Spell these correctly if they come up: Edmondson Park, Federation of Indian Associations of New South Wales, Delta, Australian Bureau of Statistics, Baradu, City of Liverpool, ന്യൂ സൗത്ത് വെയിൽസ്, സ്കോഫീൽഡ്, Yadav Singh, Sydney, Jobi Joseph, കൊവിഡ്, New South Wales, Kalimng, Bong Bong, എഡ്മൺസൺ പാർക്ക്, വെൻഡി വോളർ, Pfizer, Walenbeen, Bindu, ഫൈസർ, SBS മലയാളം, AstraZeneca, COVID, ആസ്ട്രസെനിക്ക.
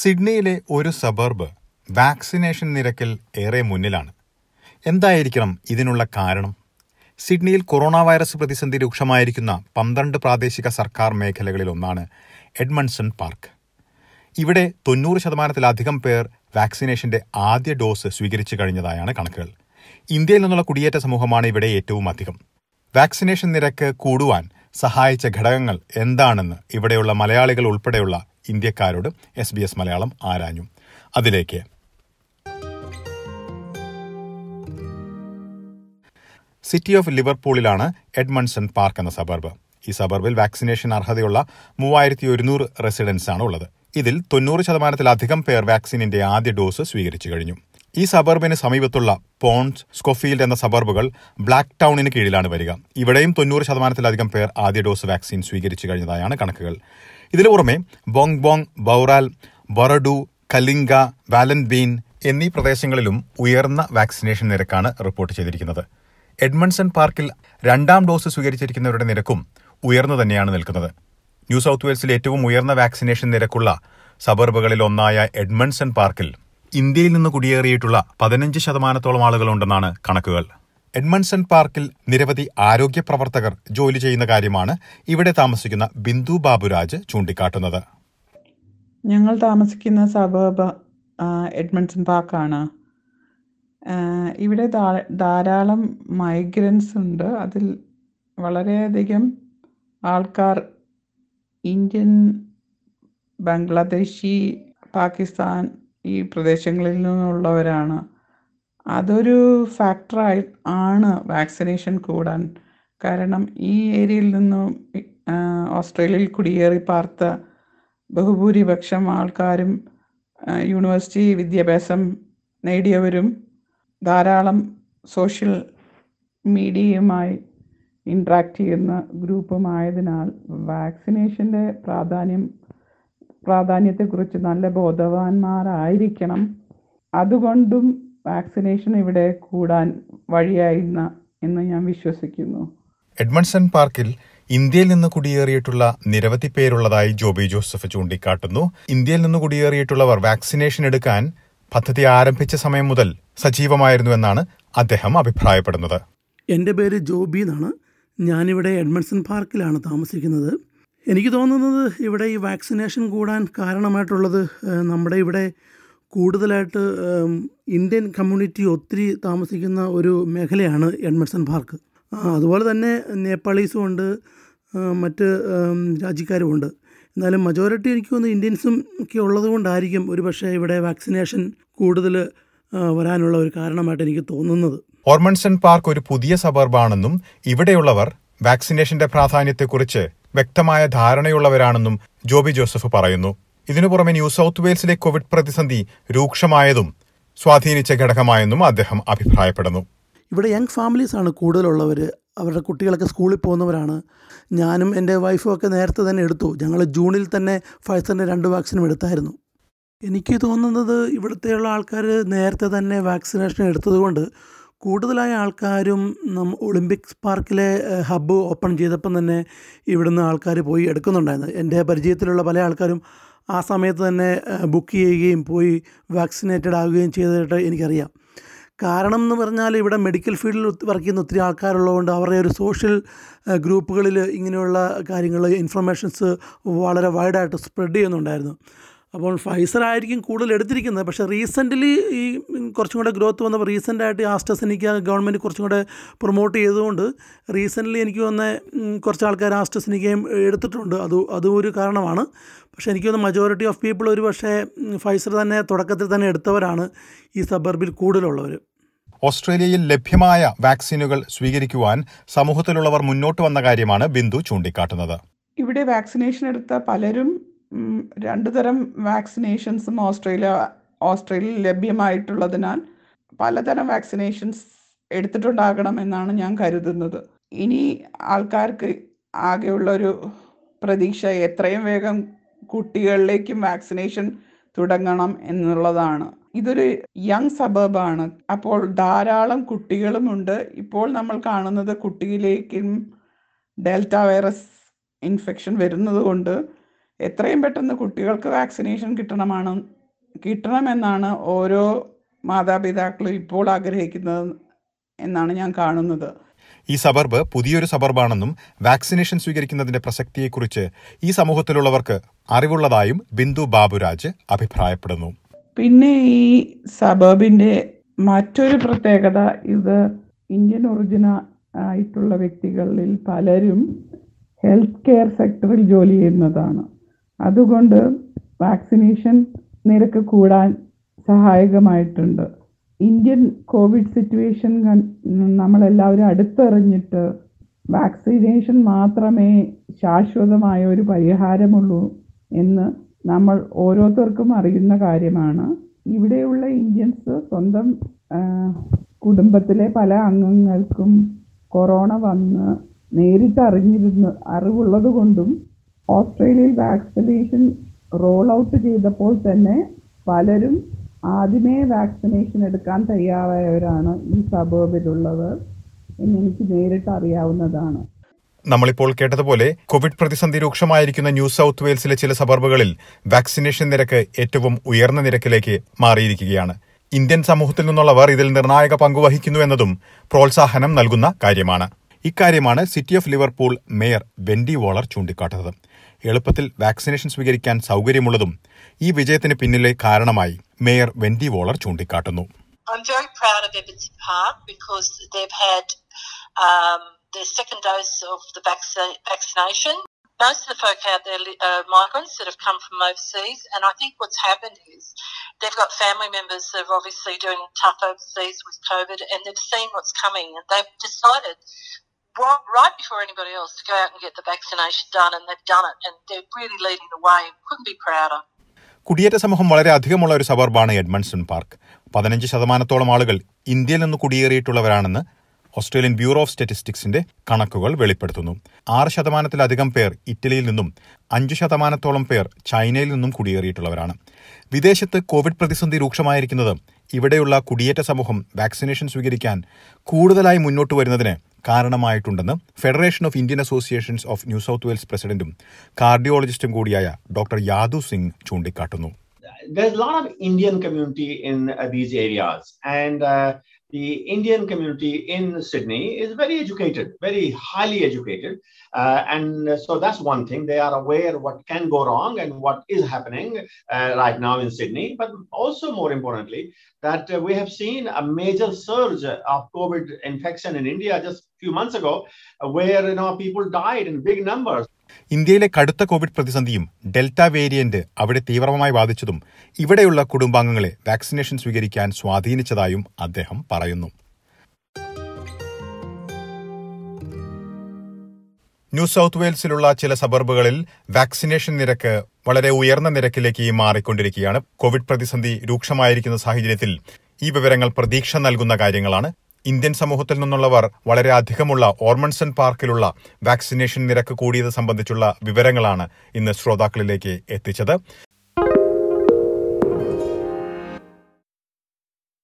സിഡ്നിയിലെ ഒരു suburb vaccination നിരക്കിൽ ഏറെ മുന്നിലാണ്. എന്തായിരിക്കണം ഇതിനുള്ള കാരണം? സിഡ്നിയിൽ കൊറോണ വൈറസ് പ്രതിസന്ധി രൂക്ഷമായിരിക്കുന്ന 12 പ്രാദേശിക സർക്കാർ മേഖലകളിലൊന്നാണ് എഡ്മൺസൺ പാർക്ക്. ഇവിടെ 90% പേർ വാക്സിനേഷന്റെ ആദ്യ ഡോസ് സ്വീകരിച്ചു കഴിഞ്ഞതായാണ് കണക്കുകൾ. ഇന്ത്യയിൽ നിന്നുള്ള കുടിയേറ്റ സമൂഹമാണ് ഇവിടെ ഏറ്റവും അധികം. വാക്സിനേഷൻ നിരക്ക് കൂടുവാൻ സഹായിച്ച ഘടകങ്ങൾ എന്താണെന്ന് ഇവിടെയുള്ള മലയാളികൾ ഉൾപ്പെടെയുള്ള ഇന്ത്യക്കാരോട് SBS മലയാളം ആരാഞ്ഞു. അതിലേക്ക് സിറ്റി ഓഫ് ലിവർപൂളിലാണ് എഡ്മൺസൺ പാർക്ക് എന്ന സബർബ്. ഈ സബർബിൽ വാക്സിനേഷൻ അർഹതയുള്ള 3100 റെസിഡൻസാണ് ഉള്ളത്. ഇതിൽ 90% പേർ വാക്സിനിന്റെ ആദ്യ ഡോസ് സ്വീകരിച്ചു കഴിഞ്ഞു. ഈ സബർബിന് സമീപത്തുള്ള പോൺസ്, സ്കോഫീൽഡ് എന്ന സബർബുകൾ ബ്ലാക്ക് ടൗണിന് കീഴിലാണ് വരിക. ഇവിടെയും 90% പേർ ആദ്യ ഡോസ് വാക്സിൻ സ്വീകരിച്ചു കഴിഞ്ഞതായാണ് കണക്കുകൾ. ഇതിനു പുറമെ ബോങ് ബോങ്, ബൗറാൽ, ബറഡു, കലിംഗ, വാലൻബീൻ എന്നീ പ്രദേശങ്ങളിലും ഉയർന്ന വാക്സിനേഷൻ നിരക്കാണ് റിപ്പോർട്ട് ചെയ്തിരിക്കുന്നത്. എഡ്മൺസൺ പാർക്കിൽ രണ്ടാം ഡോസ് സ്വീകരിച്ചിരിക്കുന്നവരുടെ നിരക്കും ഉയർന്നു തന്നെയാണ് നിൽക്കുന്നത്. ന്യൂ സൗത്ത് വെയിൽസിൽ ഏറ്റവും ഉയർന്ന വാക്സിനേഷൻ നിരക്കുള്ള സബർബുകളിൽ ഒന്നായ എഡ്മൺസൺ പാർക്കിൽ ഇന്ത്യയിൽ നിന്ന് കുടിയേറിയിട്ടുള്ള 15% ആളുകളുണ്ടെന്നാണ് കണക്കുകൾ. എഡ്മൺസൺ പാർക്കിൽ നിരവധി ആരോഗ്യ പ്രവർത്തകർ ജോലി ചെയ്യുന്ന കാര്യമാണ് ഇവിടെ താമസിക്കുന്ന ബിന്ദു ബാബുരാജ് ചൂണ്ടിക്കാട്ടുന്നത്. ഞങ്ങൾ താമസിക്കുന്ന സബർബ് എഡ്മൺസൺ പാർക്കാണ്. ഇവിടെ ധാരാളം മൈഗ്രൻസ് ഉണ്ട്. അതിൽ വളരെയധികം ആൾക്കാർ ഇന്ത്യൻ, ബംഗ്ലാദേശി, പാകിസ്ഥാൻ ഈ പ്രദേശങ്ങളിൽ നിന്നുള്ളവരാണ്. അതൊരു ഫാക്ടറായി ആണ് വാക്സിനേഷൻ കൂടാൻ. കാരണം ഈ ഏരിയയിൽ നിന്നും ഓസ്ട്രേലിയയിൽ കുടിയേറി പാർത്ത ബഹുഭൂരിപക്ഷം ആൾക്കാരും യൂണിവേഴ്സിറ്റി വിദ്യാഭ്യാസം നേടിയവരും ധാരാളം സോഷ്യൽ മീഡിയയുമായി ഇൻട്രാക്ട് ചെയ്യുന്ന ഗ്രൂപ്പുമായതിനാൽ വാക്സിനേഷൻ്റെ പ്രാധാന്യത്തെക്കുറിച്ച് നല്ല ബോധവാന്മാരായിരിക്കണം. അതുകൊണ്ടും വാക്സിനേഷൻ ഇവിടെ കൂടാൻ വഴിയായിരുന്ന എന്ന് ഞാൻ വിശ്വസിക്കുന്നു. എഡ്മൺസൺ പാർക്കിൽ ഇന്ത്യയിൽ നിന്ന് കുടിയേറിയിട്ടുള്ള നിരവധി പേരുള്ളതായി ജോബി ജോസഫ് ചൂണ്ടിക്കാട്ടുന്നു. ഇന്ത്യയിൽ നിന്ന് കുടിയേറിയിട്ടുള്ളവർ വാക്സിനേഷൻ എടുക്കാൻ പദ്ധതി ആരംഭിച്ച സമയം മുതൽ സജീവമായിരുന്നു എന്നാണ് അദ്ദേഹം അഭിപ്രായപ്പെടുന്നത്. എൻ്റെ പേര് ജോബി എന്നാണ്. ഞാനിവിടെ എഡ്മൺസൺ പാർക്കിലാണ് താമസിക്കുന്നത്. എനിക്ക് തോന്നുന്നത് ഇവിടെ ഈ വാക്സിനേഷൻ കൂടാൻ കാരണമായിട്ടുള്ളത് നമ്മുടെ ഇവിടെ കൂടുതലായിട്ട് ഇന്ത്യൻ കമ്മ്യൂണിറ്റി ഒത്തിരി താമസിക്കുന്ന ഒരു മേഖലയാണ് എഡ്മൺസൺ പാർക്ക്. അതുപോലെ തന്നെ നേപ്പാളീസും ഉണ്ട്, മറ്റ് രാജ്യക്കാരും ഉണ്ട്. എന്നാലും മജോറിറ്റി എനിക്ക് തോന്നുന്നു ഇന്ത്യൻസും ഒക്കെ ഉള്ളത് കൊണ്ടായിരിക്കും ഒരു പക്ഷേ ഇവിടെ വാക്സിനേഷൻ കൂടുതൽ വരാനുള്ള ഒരു കാരണമായിട്ട് എനിക്ക് തോന്നുന്നത്. ഓർമൺസൺ പാർക്ക് ഒരു പുതിയ സബർബാണെന്നും ഇവിടെയുള്ളവർ വാക്സിനേഷന്റെ പ്രാധാന്യത്തെക്കുറിച്ച് വ്യക്തമായ ധാരണയുള്ളവരാണെന്നും ജോബി ജോസഫ് പറയുന്നു. ഇതിനു പുറമെ ന്യൂ സൗത്ത് വെയിൽസിലെ കോവിഡ് പ്രതിസന്ധി രൂക്ഷമായതും സ്വാധീനിച്ച ഘടകമായെന്നും അദ്ദേഹം അഭിപ്രായപ്പെടുന്നു. ഇവിടെ യങ് ഫാമിലീസാണ് കൂടുതലുള്ളവർ. അവരുടെ കുട്ടികളൊക്കെ സ്കൂളിൽ പോകുന്നവരാണ്. ഞാനും എൻ്റെ വൈഫും ഒക്കെ നേരത്തെ തന്നെ എടുത്തു. ഞങ്ങൾ ജൂണിൽ തന്നെ ഫൈസറിൻ്റെ 2 വാക്സിനും എടുത്തായിരുന്നു. എനിക്ക് തോന്നുന്നത് ഇവിടുത്തെയുള്ള ആൾക്കാർ നേരത്തെ തന്നെ വാക്സിനേഷൻ എടുത്തതുകൊണ്ട് കൂടുതലായ ആൾക്കാരും ഒളിമ്പിക്സ് പാർക്കിലെ ഹബ്ബ് ഓപ്പൺ ചെയ്തപ്പം തന്നെ ഇവിടുന്ന് ആൾക്കാർ പോയി എടുക്കുന്നുണ്ടായിരുന്നു. എൻ്റെ പരിചയത്തിലുള്ള പല ആൾക്കാരും ആ സമയത്ത് തന്നെ ബുക്ക് ചെയ്യുകയും പോയി വാക്സിനേറ്റഡ് ആവുകയും ചെയ്തതായിട്ട് എനിക്കറിയാം. കാരണം എന്ന് പറഞ്ഞാൽ ഇവിടെ മെഡിക്കൽ ഫീൽഡിൽ വർക്ക് ചെയ്യുന്ന ഒത്തിരി ആൾക്കാരുള്ളതുകൊണ്ട് അവരുടെ ഒരു സോഷ്യൽ ഗ്രൂപ്പുകളിൽ ഇങ്ങനെയുള്ള കാര്യങ്ങൾ, ഇൻഫർമേഷൻസ് വളരെ വൈഡായിട്ട് സ്പ്രെഡ് ചെയ്യുന്നുണ്ടായിരുന്നു. അപ്പോൾ ഫൈസർ ആയിരിക്കും കൂടുതൽ എടുത്തിരിക്കുന്നത്. പക്ഷേ റീസെൻ്റ്ലി ഈ കുറച്ചും കൂടെ ഗ്രോത്ത് വന്നപ്പോൾ റീസെൻ്റായിട്ട് ആസ്ട്രസെനിക്ക ഗവൺമെൻറ് കുറച്ചും കൂടെ പ്രൊമോട്ട് ചെയ്തുകൊണ്ട് റീസെൻ്റ്ലി എനിക്ക് തോന്നുന്ന കുറച്ച് ആൾക്കാർ ആസ്ട്രസെനിക്കയും എടുത്തിട്ടുണ്ട്. അതും ഒരു കാരണമാണ്. പക്ഷേ എനിക്ക് തോന്നുന്നു മജോറിറ്റി ഓഫ് പീപ്പിൾ ഒരു പക്ഷേ ഫൈസർ തന്നെ തുടക്കത്തിൽ തന്നെ എടുത്തവരാണ് ഈ സബർബിൽ കൂടുതലുള്ളവർ. ഓസ്ട്രേലിയയിൽ ലഭ്യമായ വാക്സിനുകൾ സ്വീകരിക്കുവാൻ സമൂഹത്തിലുള്ളവർ മുന്നോട്ട് വന്ന കാര്യമാണ് ബിന്ദു ചൂണ്ടിക്കാട്ടുന്നത്. ഇവിടെ വാക്സിനേഷൻ എടുത്ത പലരും 2 തരം വാക്സിനേഷൻസും ഓസ്ട്രേലിയയിൽ ലഭ്യമായിട്ടുള്ളതിനാൽ പലതരം വാക്സിനേഷൻസ് എടുത്തിട്ടുണ്ടാകണമെന്നാണ് ഞാൻ കരുതുന്നത്. ഇനി ആൾക്കാർക്ക് ആകെയുള്ളൊരു പ്രതീക്ഷ എത്രയും വേഗം കുട്ടികളിലേക്കും വാക്സിനേഷൻ തുടങ്ങണം എന്നുള്ളതാണ്. ഇതൊരു യങ് സബർബാണ്. അപ്പോൾ ധാരാളം കുട്ടികളുമുണ്ട്. ഇപ്പോൾ നമ്മൾ കാണുന്നത് കുട്ടിയിലേക്കും ഡെൽറ്റ വൈറസ് ഇൻഫെക്ഷൻ വരുന്നത് കൊണ്ട് എത്രയും പെട്ടെന്ന് കുട്ടികൾക്ക് വാക്സിനേഷൻ കിട്ടണമെന്നാണ് ഓരോ മാതാപിതാക്കളും ഇപ്പോൾ ആഗ്രഹിക്കുന്നത് എന്നാണ് ഞാൻ കാണുന്നത്. ഈ സബർബ് പുതിയൊരു സബർബാണെന്നും വാക്സിനേഷൻ സ്വീകരിക്കുന്നതിന്റെ പ്രസക്തിയെക്കുറിച്ച് ഈ സമൂഹത്തിലുള്ളവർക്ക് അറിവുള്ളതായും ബിന്ദു ബാബുരാജ് അഭിപ്രായപ്പെടുന്നു. പിന്നെ ഈ സബർബിന്റെ മറ്റൊരു പ്രത്യേകത, ഇത് ഇന്ത്യൻ ഒറിജിൻ ആയിട്ടുള്ള വ്യക്തികളിൽ പലരും ഹെൽത്ത് കെയർ സെക്ടറിൽ ജോലി ചെയ്യുന്നതാണ്. അതുകൊണ്ട് വാക്സിനേഷൻ നിരക്ക് കൂടാൻ സഹായകമായിട്ടുണ്ട്. ഇന്ത്യൻ കോവിഡ് സിറ്റുവേഷൻ നമ്മളെല്ലാവരും അടുത്തറിഞ്ഞിട്ട് വാക്സിനേഷൻ മാത്രമേ ശാശ്വതമായ ഒരു പരിഹാരമുള്ളൂ എന്ന് നമ്മൾ ഓരോരുത്തർക്കും അറിയുന്ന കാര്യമാണ്. ഇവിടെയുള്ള ഇന്ത്യൻസ് സ്വന്തം കുടുംബത്തിലെ പല അംഗങ്ങൾക്കും കൊറോണ വന്ന് നേരിട്ടറിഞ്ഞിരുന്ന അറിവുള്ളത് കൊണ്ടും ഓസ്ട്രേലിയയിൽ വാക്സിനേഷൻ റോൾ ഔട്ട് ചെയ്തപ്പോൾ തന്നെ പലരും ആദ്യമേ വാക്സിനേഷൻ എടുക്കാൻ തയ്യാറായവരാണ് ഈ സബർബിലുള്ളത് എന്നെനിക്ക് നേരിട്ട് അറിയാവുന്നതാണ്. നമ്മളിപ്പോൾ കേട്ടതുപോലെ കോവിഡ് പ്രതിസന്ധി രൂക്ഷമായിരിക്കുന്ന ന്യൂ സൗത്ത് വെയിൽസിലെ ചില സബർബുകളിൽ വാക്സിനേഷൻ നിരക്ക് ഏറ്റവും ഉയർന്ന നിരക്കിലേക്ക് മാറിയിരിക്കുകയാണ്. ഇന്ത്യൻ സമൂഹത്തിൽ നിന്നുള്ളവർ ഇതിൽ നിർണായക പങ്കുവഹിക്കുന്നു എന്നതും പ്രോത്സാഹനം നൽകുന്ന കാര്യമാണ്. ഇക്കാര്യമാണ് city of Liverpool mayor വെൻഡി വോളർ ചൂണ്ടിക്കാട്ടുന്നത്. എളുപ്പത്തിൽ വാക്സിനേഷൻ സ്വീകരിക്കാൻ സൗകര്യമുള്ളതും ഈ വിജയത്തിന് പിന്നിലെ കാരണമായി മേയർ വെൻഡി വോളർ ചൂണ്ടിക്കാട്ടുന്നു. I'm very proud of Edmondson Park because they've had their second dose of the vaccination. Most of the folk out there are migrants that have come from overseas, and I think what's happened is they've got family members that are obviously doing tough overseas with COVID, and they've seen what's coming and they've decided right before anybody else to go out and get the vaccination done, and they've done it, and they're really leading the way. Couldn't be prouder. കുടിയേറ്റ സമൂഹം വളരെ അധികമുള്ള ഒരു സബർബാണ് എഡ്മൺസൺ പാർക്ക്. 15% ആളുകൾ ഇന്ത്യയിൽ നിന്ന് കുടിയേറിയിട്ടുള്ളവരാണെന്ന് Australian bureau of സ്റ്റാറ്റിസ്റ്റിക്സിന്റെ കണക്കുകൾ വെളിപ്പെടുത്തുന്നു. 6%-ത്തിലധികം പേർ ഇറ്റലിയിൽ നിന്നും 5% പേർ ചൈനയിൽ നിന്നും കുടിയേറിയിട്ടുള്ളവരാണ്. വിദേശത്ത് കോവിഡ് പ്രതിസന്ധി രൂക്ഷമായിരിക്കുന്നത് ഇവിടെയുള്ള കുടിയേറ്റ സമൂഹം വാക്സിനേഷൻ സ്വീകരിക്കാൻ കൂടുതലായി മുന്നോട്ട് വരുന്നതിന് കാരണമായിട്ടുണ്ടെന്ന് federation of Indian associations of ന്യൂ സൗത്ത് വെയിൽസ് പ്രസിഡന്റും കാർഡിയോളജിസ്റ്റും കൂടിയായ ഡോക്ടർ യാദവ് സിംഗ് ചൂണ്ടിക്കാട്ടുന്നു. There's a lot of Indian community in these areas, and the Indian community in Sydney is very educated, very highly educated, and so that's one thing. They are aware what can go wrong and what is happening right now in Sydney, but also more importantly that we have seen a major surge of COVID infection in India just few months ago, where people died in big numbers. ഇന്ത്യയിലെ കടുത്ത Covid പ്രതിസന്ധിയും delta variant അവിടെ തീവ്രമായി ബാധിച്ചതും ഇവിടെയുള്ള കുടുംബാംഗങ്ങളെ vaccination സ്വീകരിക്കാൻ സ്വാധീനിച്ചതായും അദ്ദേഹം പറയുന്നു. ന്യൂ സൗത്ത് വെയിൽസിലുള്ള ചില സബർബുകളിൽ വാക്സിനേഷൻ നിരക്ക് വളരെ ഉയർന്ന നിരക്കിലേക്ക് മാറിക്കൊണ്ടിരിക്കുകയാണ്. കോവിഡ് പ്രതിസന്ധി രൂക്ഷമായിരിക്കുന്ന സാഹചര്യത്തിൽ ഈ വിവരങ്ങൾ പ്രതീക്ഷ നൽകുന്ന കാര്യങ്ങളാണ്. ഇന്ത്യൻ സമൂഹത്തിൽ നിന്നുള്ളവർ വളരെ അധികമുള്ള ഓർമൺസൺ പാർക്കിലുള്ള വാക്സിനേഷൻ നിരക്ക് കൂടിയത് സംബന്ധിച്ചുള്ള വിവരങ്ങളാണ് ഇന്ന് ശ്രോതാക്കളിലേക്ക് എത്തിച്ചത്.